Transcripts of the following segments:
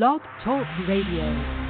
Blog Talk Radio.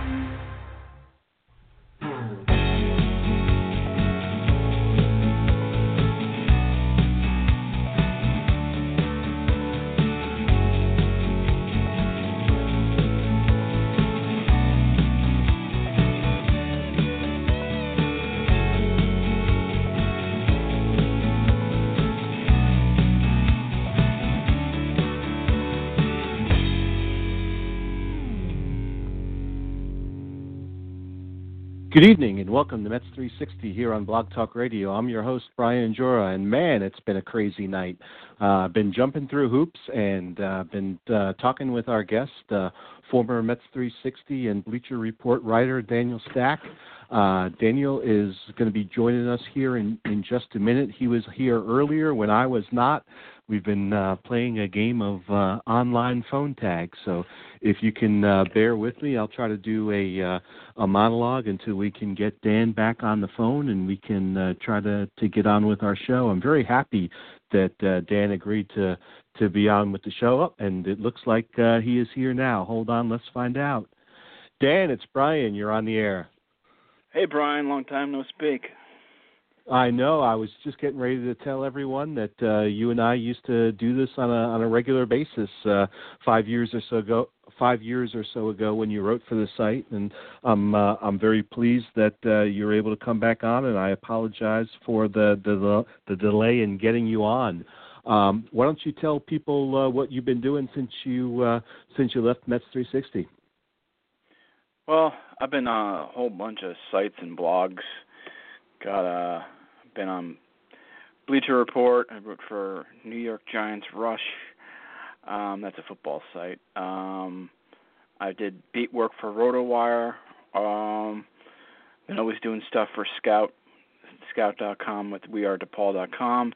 Good evening and welcome to Mets 360 here on Blog Talk Radio. I'm your host, Brian Jura, and man, it's been a crazy night. I've been jumping through hoops and been talking with our guest, former Mets 360 and Bleacher Report writer, Daniel Stack. Daniel is going to be joining us here in just a minute. He was here earlier when I was not. We've been playing a game of online phone tag, so if you can bear with me, I'll try to do a monologue until we can get Dan back on the phone and we can try to get on with our show. I'm very happy that Dan agreed to be on with the show, and it looks like he is here now. Hold on, let's find out. Dan, it's Brian. You're on the air. Hey, Brian. Long time no speak. I know. I was just getting ready to tell everyone that you and I used to do this on a regular basis 5 years or so ago when you wrote for the site, and I'm very pleased that you're able to come back on, and I apologize for the delay in getting you on. Why don't you tell people what you've been doing since you left Mets 360? Well, I've been on a whole bunch of sites and blogs. Been on Bleacher Report. I wrote for New York Giants Rush. That's a football site. I did beat work for Rotowire. Been always doing stuff for Scout, Scout.com with WeAreDePaul.com.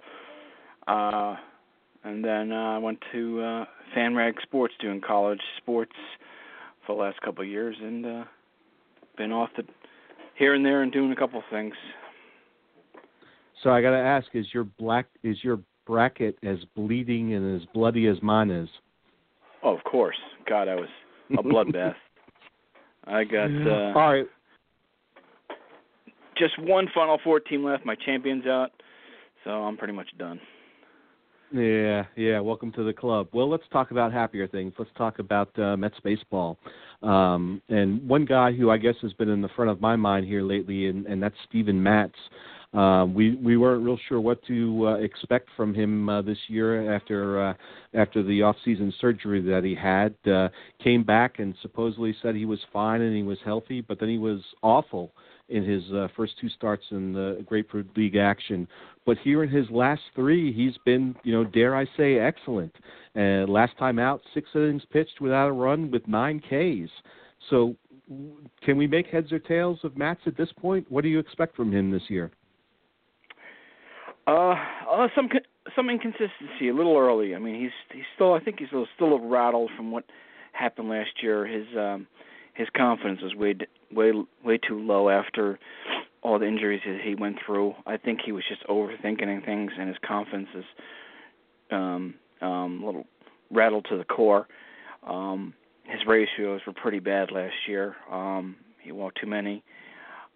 And then I went to FanRag Sports, doing college sports for the last couple of years, and been off the here and there and doing a couple things. So I got to ask, is your bracket as bleeding and as bloody as mine is? Oh, of course. God, I was a bloodbath. I got all right. Just one Final Four team left. My champion's out, so I'm pretty much done. Yeah. Welcome to the club. Well, let's talk about happier things. Let's talk about Mets baseball. And one guy who I guess has been in the front of my mind here lately, and that's Stephen Matz. We weren't real sure what to expect from him this year after the off-season surgery that he had. Came back and supposedly said he was fine and he was healthy, but then he was awful in his first two starts in the Grapefruit League action. But here in his last three, he's been, dare I say, excellent. Last time out, 6 innings pitched without a run with 9 Ks. So can we make heads or tails of Matz at this point? What do you expect from him this year? Some inconsistency, a little early. I mean, he's still rattled from what happened last year. His confidence was way too low after all the injuries that he went through. I think he was just overthinking things, and his confidence is a little rattled to the core. His ratios were pretty bad last year. He walked too many,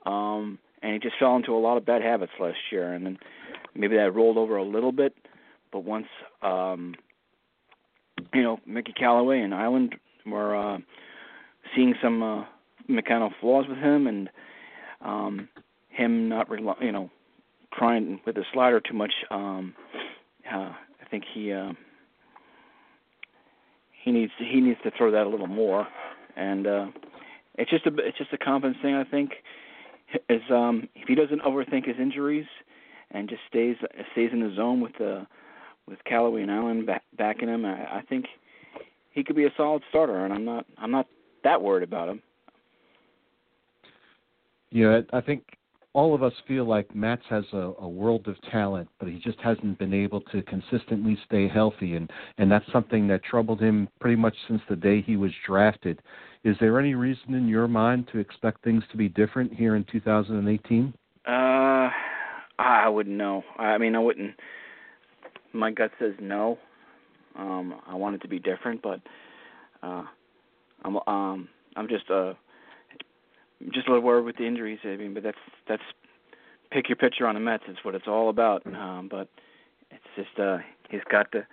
and he just fell into a lot of bad habits last year. And then maybe that rolled over a little bit, but once Mickey Callaway and Island were seeing some mechanical flaws with him, and him not trying with the slider too much, I think he needs to throw that a little more, and it's just a confidence thing. I think is if he doesn't overthink his injuries and just stays in the zone with Callaway and Allen backing him, I think he could be a solid starter, and I'm not that worried about him. Yeah, I think all of us feel like Matz has a world of talent, but he just hasn't been able to consistently stay healthy, and that's something that troubled him pretty much since the day he was drafted. Is there any reason in your mind to expect things to be different here in 2018? I wouldn't know. I mean, I wouldn't. My gut says no. I want it to be different, but I'm just a little worried with the injuries. I mean, but that's pick your pitcher on the Mets. It's what it's all about. But it's just he's got to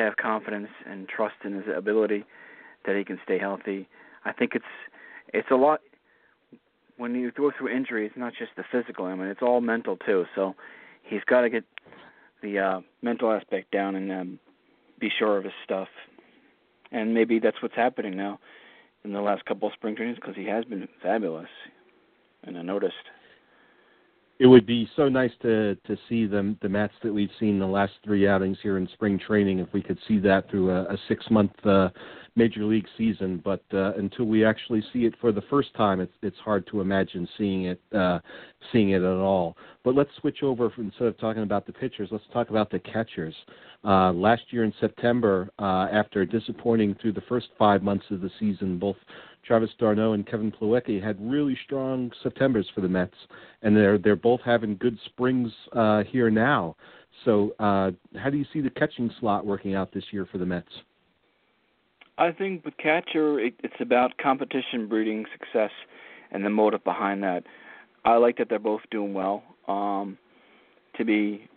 have confidence and trust in his ability that he can stay healthy. I think it's a lot when you go through injury. It's not just the physical. I mean, it's all mental too. So he's got to get the mental aspect down and be sure of his stuff. And maybe that's what's happening now in the last couple of spring trainings, because he has been fabulous, and I noticed. It would be so nice to see the Mets that we've seen the last three outings here in spring training, if we could see that through a 6-month major league season. But until we actually see it for the first time, it's hard to imagine seeing it at all. But let's switch over instead of talking about the pitchers. Let's talk about the catchers. Last year in September, after disappointing through the first 5 months of the season, both Travis d'Arnaud and Kevin Plawecki had really strong Septembers for the Mets, and they're both having good springs here now. So how do you see the catching slot working out this year for the Mets? I think with catcher, it's about competition breeding success and the motive behind that. I like that they're both doing well. To be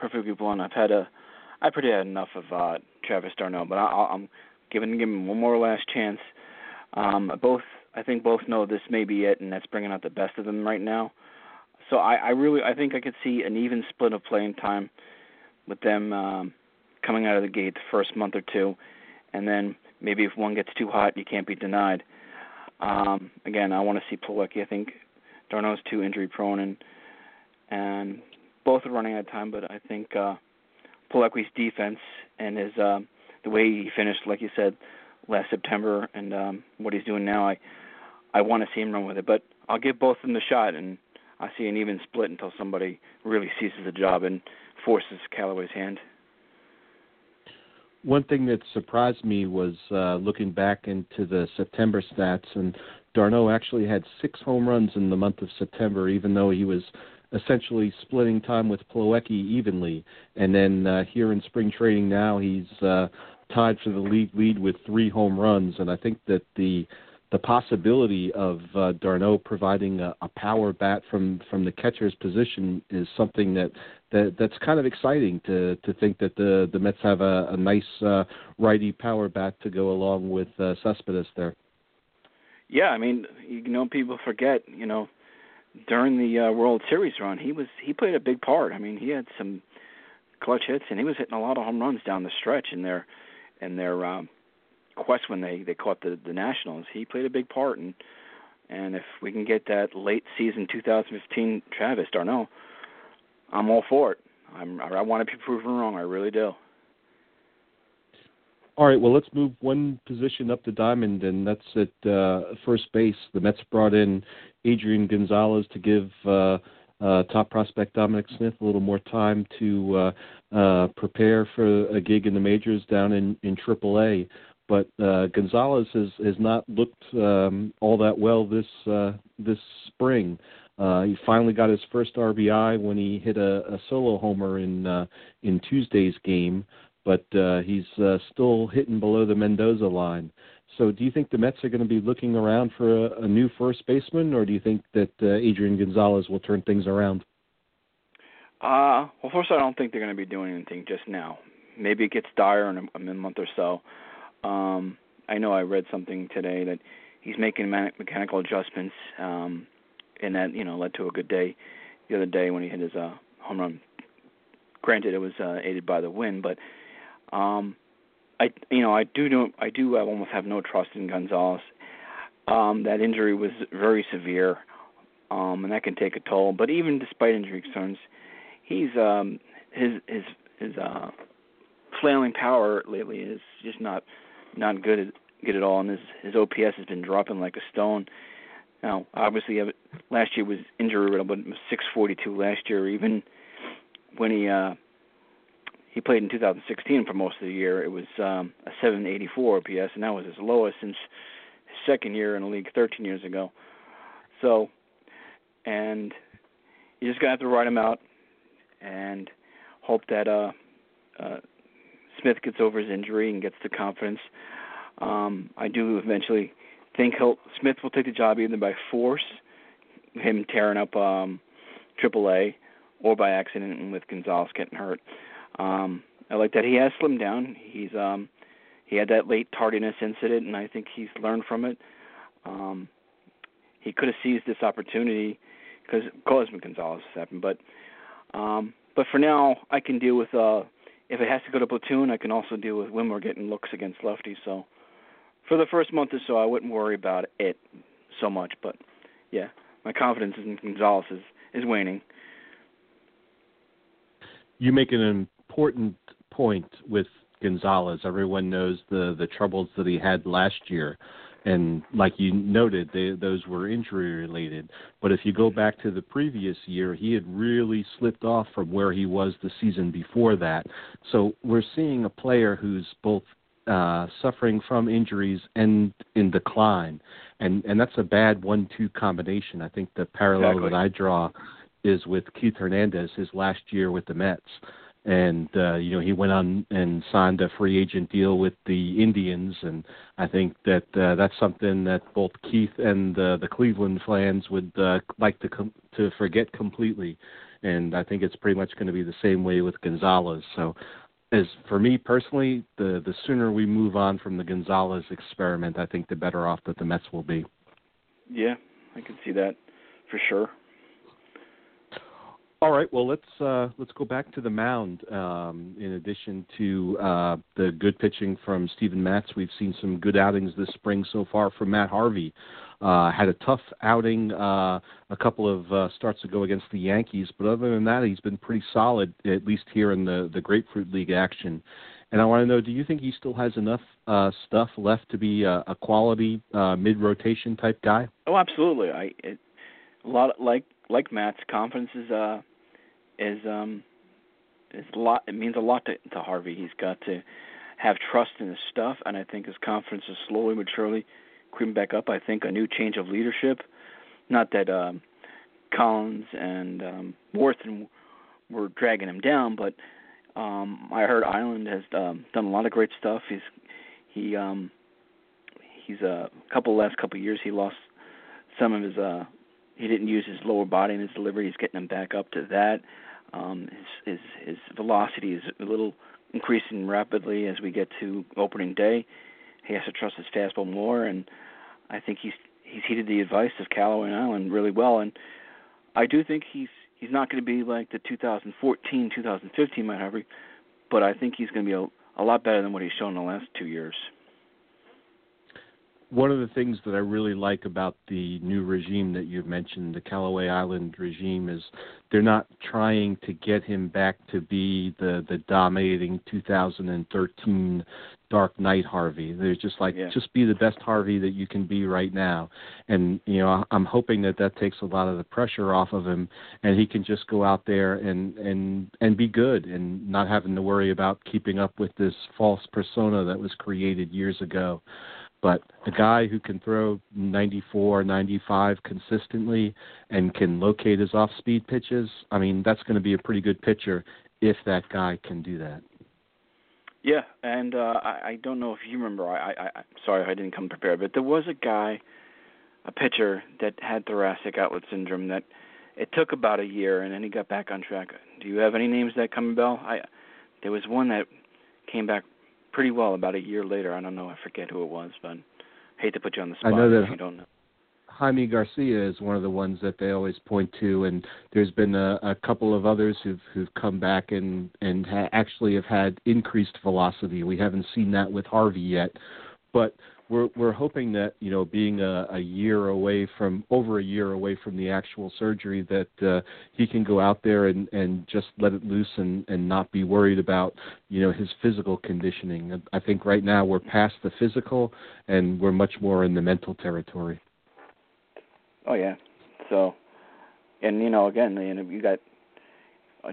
perfectly blunt, I pretty had enough of Travis d'Arnaud, but I'm giving him one more last chance. I think both know this may be it, and that's bringing out the best of them right now. So I think I could see an even split of playing time with them coming out of the gate the first month or two, and then maybe if one gets too hot, you can't be denied. Again, I want to see Plawecki. I think d'Arnaud's too injury prone, and both are running out of time. But I think Plawecki's defense and his the way he finished, like you said, last September, and what he's doing now, I want to see him run with it. But I'll give both of them the shot, and I see an even split until somebody really seizes the job and forces Callaway's hand. One thing that surprised me was looking back into the September stats, and d'Arnaud actually had 6 home runs in the month of September, even though he was essentially splitting time with Plawecki evenly. And then here in spring training now, he's tied for the league lead with 3 home runs, and I think that the possibility of d'Arnaud providing a power bat from the catcher's position is something that's kind of exciting to think that the Mets have a nice righty power bat to go along with Cespedes there. Yeah, I mean, people forget, during the World Series run, he played a big part. I mean, he had some clutch hits, and he was hitting a lot of home runs down the stretch in there. And their quest when they caught the Nationals, he played a big part. And if we can get that late season 2015 Travis d'Arnaud, I'm all for it. I want to be proven wrong. I really do. All right, well, let's move one position up the diamond, and that's at first base. The Mets brought in Adrian Gonzalez to give top prospect Dominic Smith a little more time to prepare for a gig in the majors down in AAA. But Gonzalez has not looked all that well this spring. He finally got his first RBI when he hit a solo homer in Tuesday's game, but he's still hitting below the Mendoza line. So do you think the Mets are going to be looking around for a new first baseman, or do you think that Adrian Gonzalez will turn things around? Well, first, I don't think they're going to be doing anything just now. Maybe it gets dire in a month or so. I know I read something today that he's making mechanical adjustments, and that led to a good day the other day when he hit his home run. Granted, it was aided by the wind, but I almost have no trust in Gonzalez. That injury was very severe, and that can take a toll. But even despite injury concerns, he's his flailing power lately is just not good at all. And his OPS has been dropping like a stone. Now, obviously, last year was injury riddled, but it was 642 last year. Even when he played in 2016 for most of the year. It was a 784 OPS, and that was his lowest since his second year in the league 13 years ago. So, and you just got to have to ride him out and hope that Smith gets over his injury and gets the confidence. I do eventually think Smith will take the job either by force, him tearing up AAA, or by accident and with Gonzalez getting hurt. I like that he has slimmed down. He's he had that late tardiness incident, and I think he's learned from it. He could have seized this opportunity because Cosmin Gonzalez happened, but for now I can deal with if it has to go to platoon, I can also deal with Wimmer getting looks against lefties. So for the first month or so, I wouldn't worry about it so much. But yeah, my confidence in Gonzalez is waning. You make an important point with Gonzalez. Everyone knows the troubles that he had last year. And like you noted, those were injury-related. But if you go back to the previous year, he had really slipped off from where he was the season before that. So we're seeing a player who's both suffering from injuries and in decline. And that's a bad 1-2 combination. I think the parallel that I draw is with Keith Hernandez, his last year with the Mets. And, he went on and signed a free agent deal with the Indians. And I think that that's something that both Keith and the Cleveland fans would like to forget completely. And I think it's pretty much going to be the same way with Gonzalez. So as for me personally, the sooner we move on from the Gonzalez experiment, I think the better off that the Mets will be. Yeah, I can see that for sure. All right, well, let's go back to the mound. In addition to the good pitching from Stephen Matz, we've seen some good outings this spring so far from Matt Harvey. Had a tough outing a couple of starts ago against the Yankees, but other than that, he's been pretty solid, at least here in the Grapefruit League action. And I want to know, do you think he still has enough stuff left to be a quality mid-rotation type guy? Oh, absolutely. Like Matt's confidence is a lot. It means a lot to Harvey. He's got to have trust in his stuff, and I think his confidence is slowly but surely creeping back up. I think a new change of leadership. Not that Collins and Worthen were dragging him down, but I heard Island has done a lot of great stuff. He's, last couple years he lost some of his. He didn't use his lower body in his delivery. He's getting him back up to that. His velocity is a little increasing rapidly as we get to opening day. He has to trust his fastball more, and I think he's heeded the advice of Callaway and Island really well. And I do think he's not going to be like the 2014, 2015 Matt Harvey, but I think he's going to be a lot better than what he's shown in the last 2 years. One of the things that I really like about the new regime that you've mentioned, the Callaway Island regime, is they're not trying to get him back to be the dominating 2013 Dark Knight Harvey. They're just like, just be the best Harvey that you can be right now. And, I'm hoping that takes a lot of the pressure off of him and he can just go out there and be good and not having to worry about keeping up with this false persona that was created years ago. But a guy who can throw 94, 95 consistently and can locate his off-speed pitches, I mean, that's going to be a pretty good pitcher if that guy can do that. Yeah, and I don't know if you remember. I'm sorry if I didn't come prepared, but there was a pitcher that had thoracic outlet syndrome that it took about a year, and then he got back on track. Do you have any names that come about? There was one that came back pretty well about a year later. I don't know. I forget who it was, but I hate to put you on the spot. I know that you don't know. Jaime Garcia is one of the ones that they always point to, and there's been a couple of others who've come back and actually have had increased velocity. We haven't seen that with Harvey yet, but we're hoping that, being over a year away from the actual surgery, that he can go out there and just let it loose and not be worried about, his physical conditioning. I think right now we're past the physical and we're much more in the mental territory. Oh yeah. So, and again, you got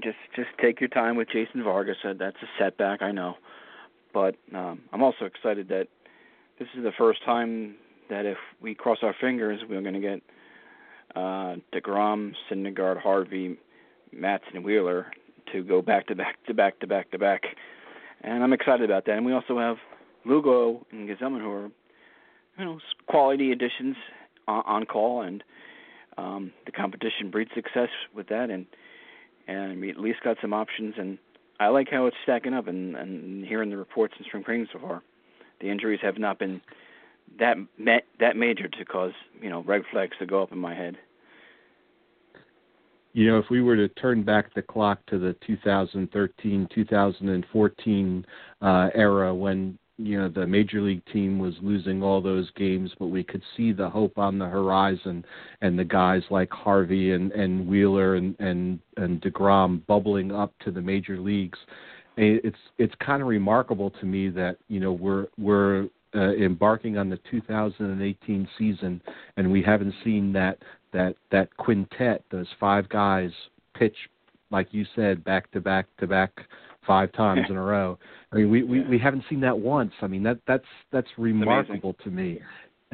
just take your time with Jason Vargas. That's a setback, I know, but I'm also excited that this is the first time that if we cross our fingers, we're going to get DeGrom, Syndergaard, Harvey, Matz, and Wheeler to go back to back to back to back to back. And I'm excited about that. And we also have Lugo and Gazelman, who are, you know, quality additions on call, and the competition breeds success with that, and we at least got some options, and I like how it's stacking up, and hearing the reports in spring training so far, the injuries have not been that major to cause, you know, red flags to go up in my head. You know, if we were to turn back the clock to the 2013, 2014 era when, you know, the Major League team was losing all those games, but we could see the hope on the horizon and the guys like Harvey and Wheeler and DeGrom bubbling up to the Major Leagues, it's kind of remarkable to me that, you know, we're embarking on the 2018 season, and we haven't seen that quintet, those five guys, pitch, like you said, back to back 5 times in a row. I mean, we haven't seen that once. I mean, that's remarkable to me.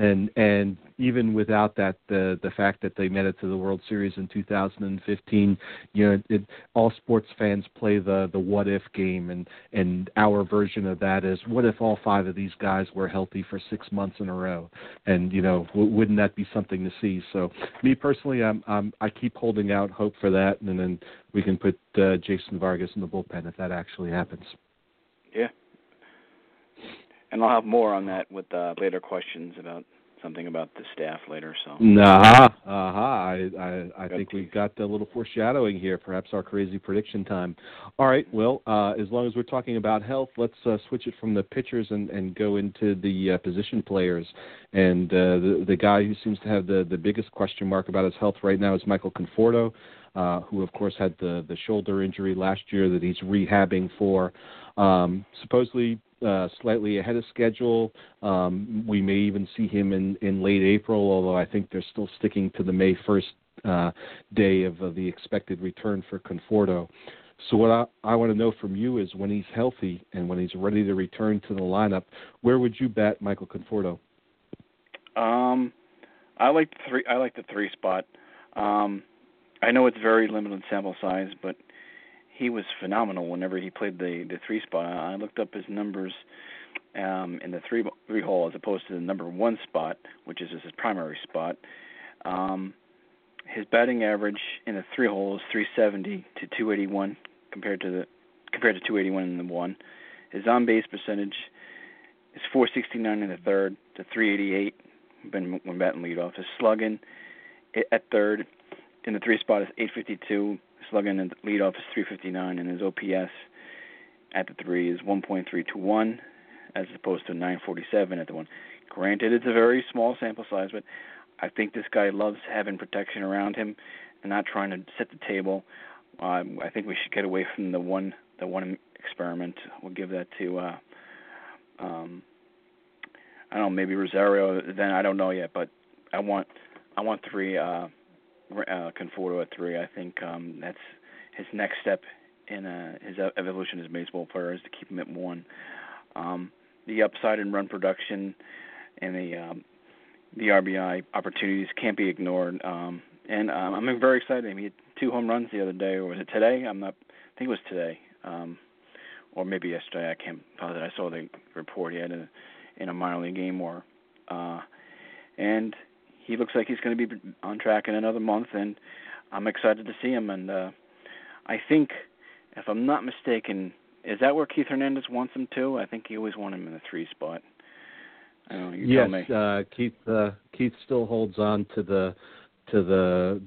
And even without that, the fact that they made it to the World Series in 2015, you know, all sports fans play the what if game, and our version of that is, what if all 5 of these guys were healthy for 6 months in a row? And, you know, wouldn't that be something to see? So, me personally, I keep holding out hope for that, and then we can put Jason Vargas in the bullpen if that actually happens. Yeah. And I'll have more on that with later questions about something about the staff later. So. I think we've got a little foreshadowing here, perhaps our crazy prediction time. All right, well, as long as we're talking about health, let's switch it from the pitchers and go into the position players. And the guy who seems to have the biggest question mark about his health right now is Michael Conforto, who, of course, had the shoulder injury last year that he's rehabbing for. Supposedly, slightly ahead of schedule. We may even see him in late April, although I think they're still sticking to the May 1st day of the expected return for Conforto. So what I want to know from you is, when he's healthy and when he's ready to return to the lineup, where would you bat Michael Conforto? I like the 3 spot. I know it's very limited sample size, but he was phenomenal whenever he played the 3 spot. I looked up his numbers in the 3 hole as opposed to the number 1 spot, which is his primary spot. His batting average in the 3 hole is 370 to 281 compared to 281 in the 1. His on base percentage is 469 in the 3rd to 388 when batting leadoff. His slugging at 3rd in the 3 spot is 852. Slugging and leadoff is 359, and his OPS at the 3 is 1.321, as opposed to 947 at the 1. Granted, it's a very small sample size, but I think this guy loves having protection around him and not trying to set the table. I think we should get away from the one experiment. We'll give that to I don't know, maybe Rosario. Then I don't know yet, but I want 3. Conforto at 3. I think that's his next step in his evolution as a baseball player, is to keep him at 1. The upside in run production and the RBI opportunities can't be ignored. And I'm very excited. He had 2 home runs the other day, or was it today? I think it was today, or maybe yesterday. I can't remember. I saw the report he had in a minor league game, and he looks like he's going to be on track in another month, and I'm excited to see him. And I think, if I'm not mistaken, is that where Keith Hernandez wants him to? I think he always wanted him in the 3 spot. I don't know, yes, tell me. Keith still holds on to the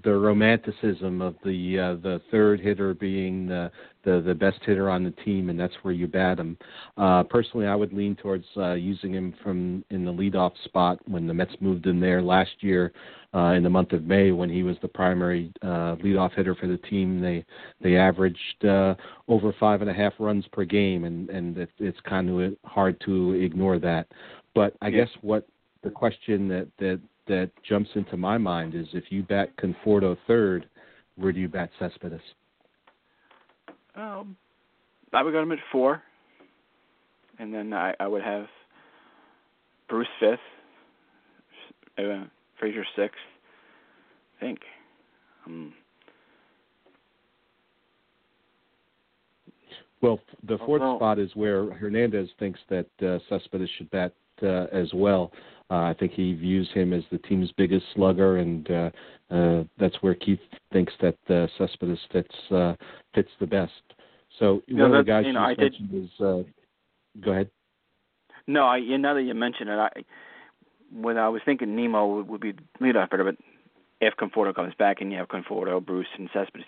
romanticism of the 3rd hitter being the best hitter on the team, and that's where you bat him. Personally, I would lean towards using him in the leadoff spot when the Mets moved him there last year in the month of May, when he was the primary leadoff hitter for the team. They averaged over 5.5 runs per game, and it's kind of hard to ignore that. But I guess what the question that jumps into my mind is, if you bat Conforto 3rd, where do you bat Cespedes? I would go him at 4, and then I would have Bruce 5th, Frazier 6th, I think. Well, the fourth spot is where Hernandez thinks that Cespedes should bat as well. I think he views him as the team's biggest slugger, and that's where Keith thinks that Cespedes fits the best. So one of the guys mentioned is go ahead. No, now that you mention it, when I was thinking Nemo would be leadoff hitter, but if Conforto comes back and you have Conforto, Bruce, and Cespedes,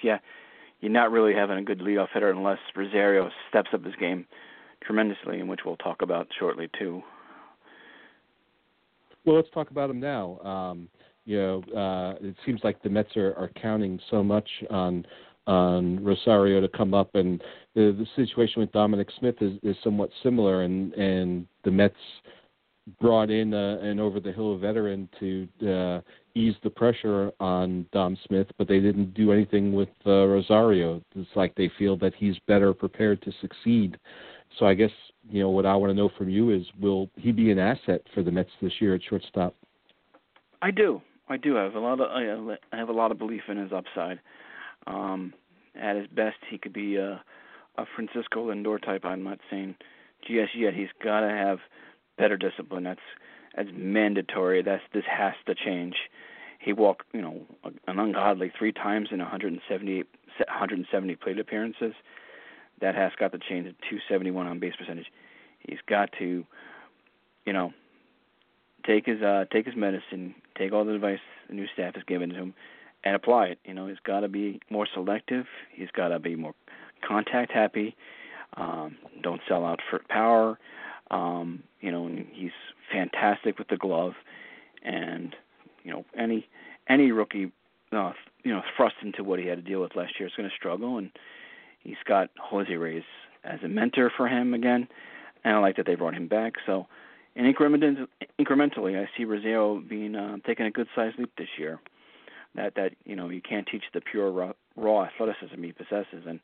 you're not really having a good leadoff hitter unless Rosario steps up his game tremendously, and which we'll talk about shortly too. Well, let's talk about him now. It seems like the Mets are counting so much on Rosario to come up, and the situation with Dominic Smith is somewhat similar, and the Mets brought in an over-the-hill veteran to ease the pressure on Dom Smith, but they didn't do anything with Rosario. It's like they feel that he's better prepared to succeed. So I guess, what I want to know from you is, will he be an asset for the Mets this year at shortstop? I do. I have a lot of belief in his upside. At his best, he could be a Francisco Lindor type. I'm not saying GS yet. He's got to have better discipline. That's mandatory. This has to change. He walked, an ungodly 3 times in 170 plate appearances. That has got to change. To 271 on base percentage. He's got to, take his medicine, take all the advice the new staff has given to him, and apply it. He's got to be more selective. He's got to be more contact happy. Don't sell out for power. He's fantastic with the glove, and any rookie, thrust into what he had to deal with last year is going to struggle. And he's got Jose Reyes as a mentor for him again, and I like that they brought him back. So, and incrementally, I see Rosario being taking a good sized leap this year. That you can't teach the pure raw athleticism he possesses, and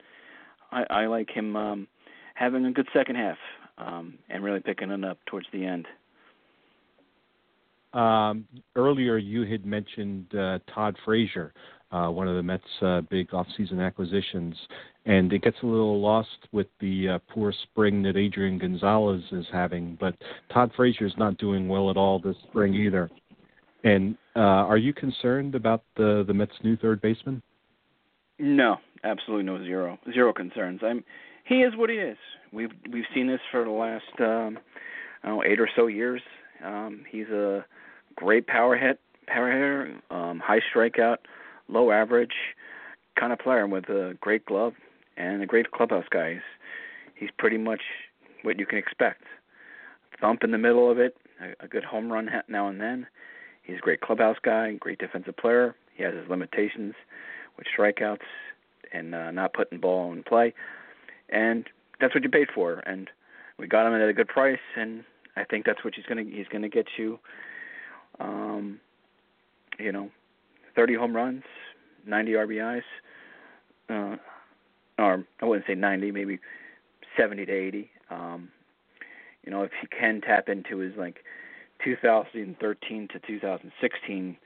I like him having a good second half and really picking it up towards the end. Earlier, you had mentioned Todd Frazier, one of the Mets' big offseason acquisitions, and it gets a little lost with the poor spring that Adrian Gonzalez is having. But Todd Frazier is not doing well at all this spring either. And are you concerned about the Mets' new third baseman? No, absolutely no, zero concerns. He is what he is. We've seen this for the last 8 or so years. He's a great power hitter, high strikeout, low average kind of player with a great glove and a great clubhouse guy. He's pretty much what you can expect. Thump in the middle of it, a good home run now and then. He's a great clubhouse guy, great defensive player. He has his limitations with strikeouts and not putting ball in play. And that's what you paid for. And we got him at a good price, and I think that's what he's going to get you. 30 home runs, 90 RBIs, or I wouldn't say 90, maybe 70 to 80. If he can tap into his 2013 to 2016,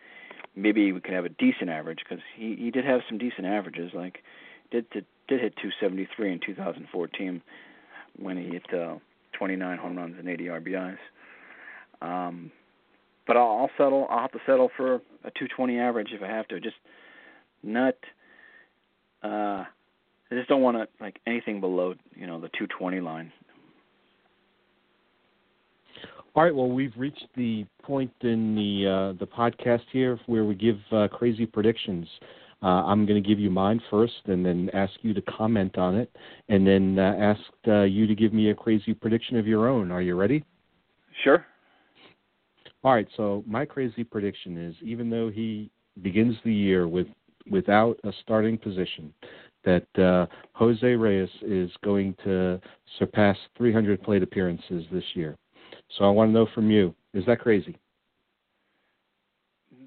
maybe we can have a decent average, because he did have some decent averages. Did hit 273 in 2014 when he hit 29 home runs and 80 RBIs. But I'll have to settle for a 220 average if I have to. I just don't want to anything below the 220 line. All right, well, we've reached the point in the podcast here where we give crazy predictions. I'm going to give you mine first and then ask you to comment on it, and then ask you to give me a crazy prediction of your own. Are you ready? Sure. All right, so my crazy prediction is, even though he begins the year without a starting position, that Jose Reyes is going to surpass 300 plate appearances this year. So I want to know from you, is that crazy?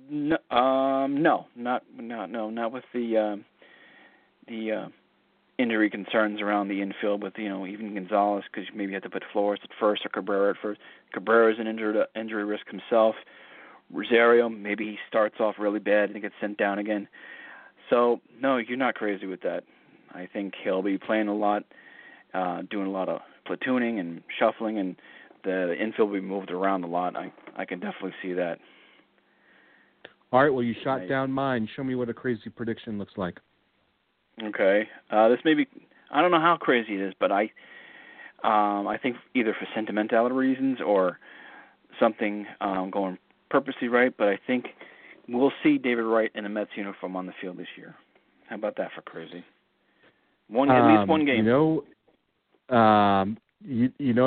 No, not with the injury concerns around the infield with even Gonzalez, because you maybe have to put Flores at first or Cabrera at first. Cabrera's an injury risk himself. Rosario, maybe he starts off really bad and gets sent down again. So no, you're not crazy with that. I think he'll be playing a lot doing a lot of platooning and shuffling, and the infield will be moved around a lot. I can definitely see that. All right, well, you shot down mine. Show me what a crazy prediction looks like. Okay. This may be – I don't know how crazy it is, but I think either for sentimentality reasons or something going purposely right, but I think we'll see David Wright in a Mets uniform on the field this year. How about that for crazy? At least one game. You know,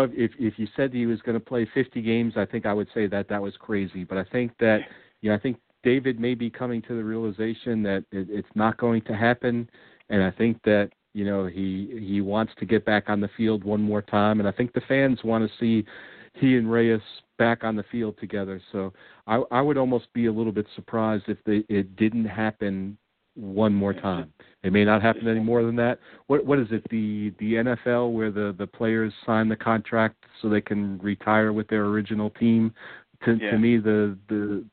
if you said he was going to play 50 games, I think I would say that was crazy. But I think that, you know, I think David may be coming to the realization that it's not going to happen, and I think that, you know, he wants to get back on the field one more time, and I think the fans want to see he and Reyes back on the field together. So I would almost be a little bit surprised if it didn't happen one more time. It may not happen any more than that. What is it, the NFL, where the players sign the contract so they can retire with their original team? To me, the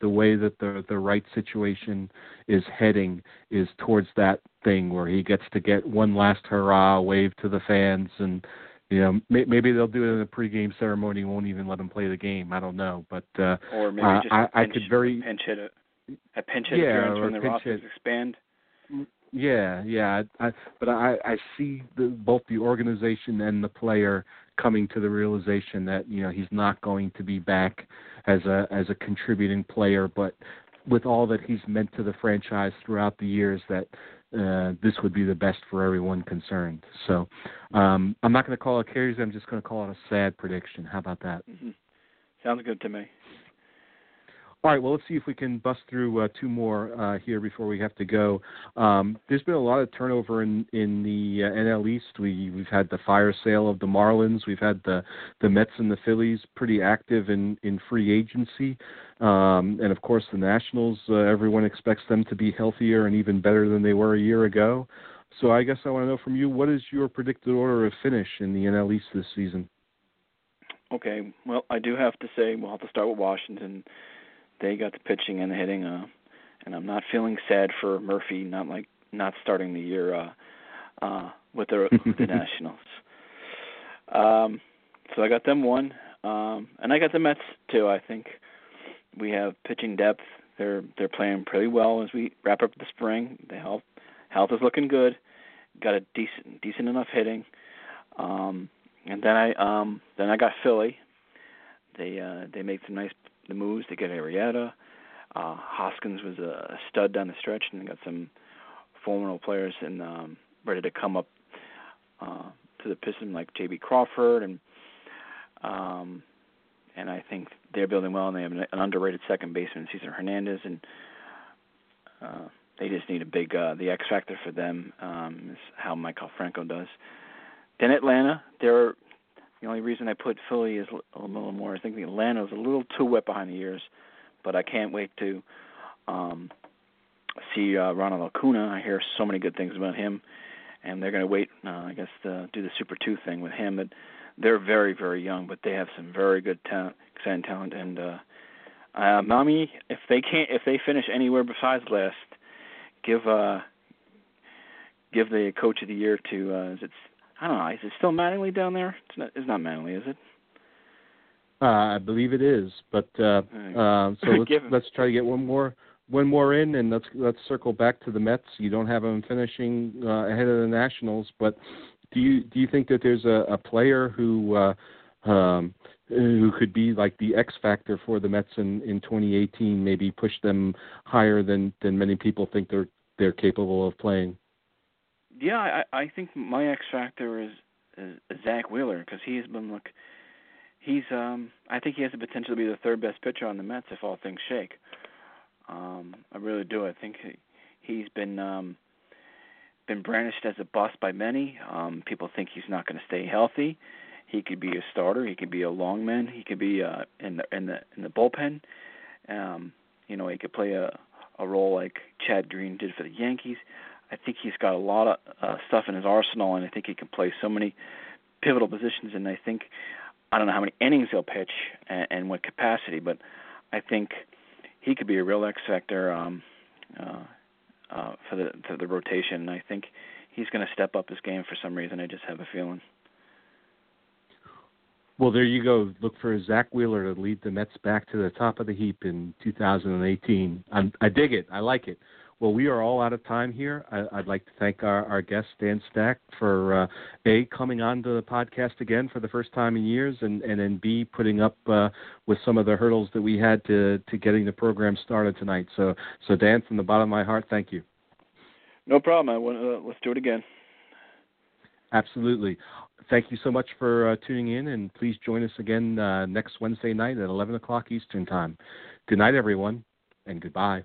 way that the Wright situation is heading is towards that thing where he gets to get one last hurrah, wave to the fans, and you know, maybe they'll do it in a pregame ceremony, won't even let him play the game. I don't know, but or maybe just a pinch hit appearance when the rosters expand. Yeah. But I see both the organization and the player coming to the realization that, you know, he's not going to be back as a contributing player, but with all that he's meant to the franchise throughout the years, that this would be the best for everyone concerned. So I'm not going to call it crazy. I'm just going to call it a sad prediction. How about that? Mm-hmm. Sounds good to me. All right, well, let's see if we can bust through two more here before we have to go. There's been a lot of turnover in the NL East. We've had the fire sale of the Marlins. We've had the Mets and the Phillies pretty active in free agency. And, of course, the Nationals, everyone expects them to be healthier and even better than they were a year ago. So I guess I want to know from you, what is your predicted order of finish in the NL East this season? Okay, well, I do have to say we'll have to start with Washington. They got the pitching and the hitting, and I'm not feeling sad for Murphy not starting the year with the Nationals. So I got them one, and I got the Mets too. I think we have pitching depth. They're playing pretty well as we wrap up the spring. The health is looking good. Got a decent enough hitting, and then I got Philly. They made some nice. The moves to get Arrieta. Hoskins was a stud down the stretch, and they got some formidable players and ready to come up to the Pistons, like J.B. Crawford, and I think they're building well, and they have an underrated second baseman, Cesar Hernandez, and they just need a big the X factor for them is how Mike Calfranco does. Then Atlanta, the only reason I put Philly is a little more. I think the Atlanta was a little too wet behind the ears, but I can't wait to see Ronald Acuna. I hear so many good things about him, and they're going to wait, do the Super 2 thing with him. But they're very, very young, but they have some very good talent, exciting talent. And Miami, if they finish anywhere besides last, give the Coach of the Year to I don't know. Is it still Mattingly down there? It's not Mattingly, is it? I believe it is. But so let's try to get one more in, and let's circle back to the Mets. You don't have them finishing ahead of the Nationals, but do you think that there's a player who could be like the X factor for the Mets in 2018? Maybe push them higher than many people think they're capable of playing. Yeah, I think my X factor is Zach Wheeler, because I think he has the potential to be the third best pitcher on the Mets if all things shake. I really do. I think he's been brandished as a bust by many. People think he's not going to stay healthy. He could be a starter. He could be a long man. He could be in the bullpen. You know, he could play a role like Chad Green did for the Yankees. I think he's got a lot of stuff in his arsenal, and I think he can play so many pivotal positions. And I think I don't know how many innings he'll pitch and what capacity, but I think he could be a real X factor for the rotation. And I think he's going to step up his game for some reason. I just have a feeling. Well, there you go. Look for Zach Wheeler to lead the Mets back to the top of the heap in 2018. I dig it. I like it. Well, we are all out of time here. I'd like to thank our guest, Dan Stack, for, A, coming on to the podcast again for the first time in years, and then, B, putting up with some of the hurdles that we had to getting the program started tonight. So, Dan, from the bottom of my heart, thank you. No problem. Let's do it again. Absolutely. Thank you so much for tuning in, and please join us again next Wednesday night at 11 o'clock Eastern Time. Good night, everyone, and goodbye.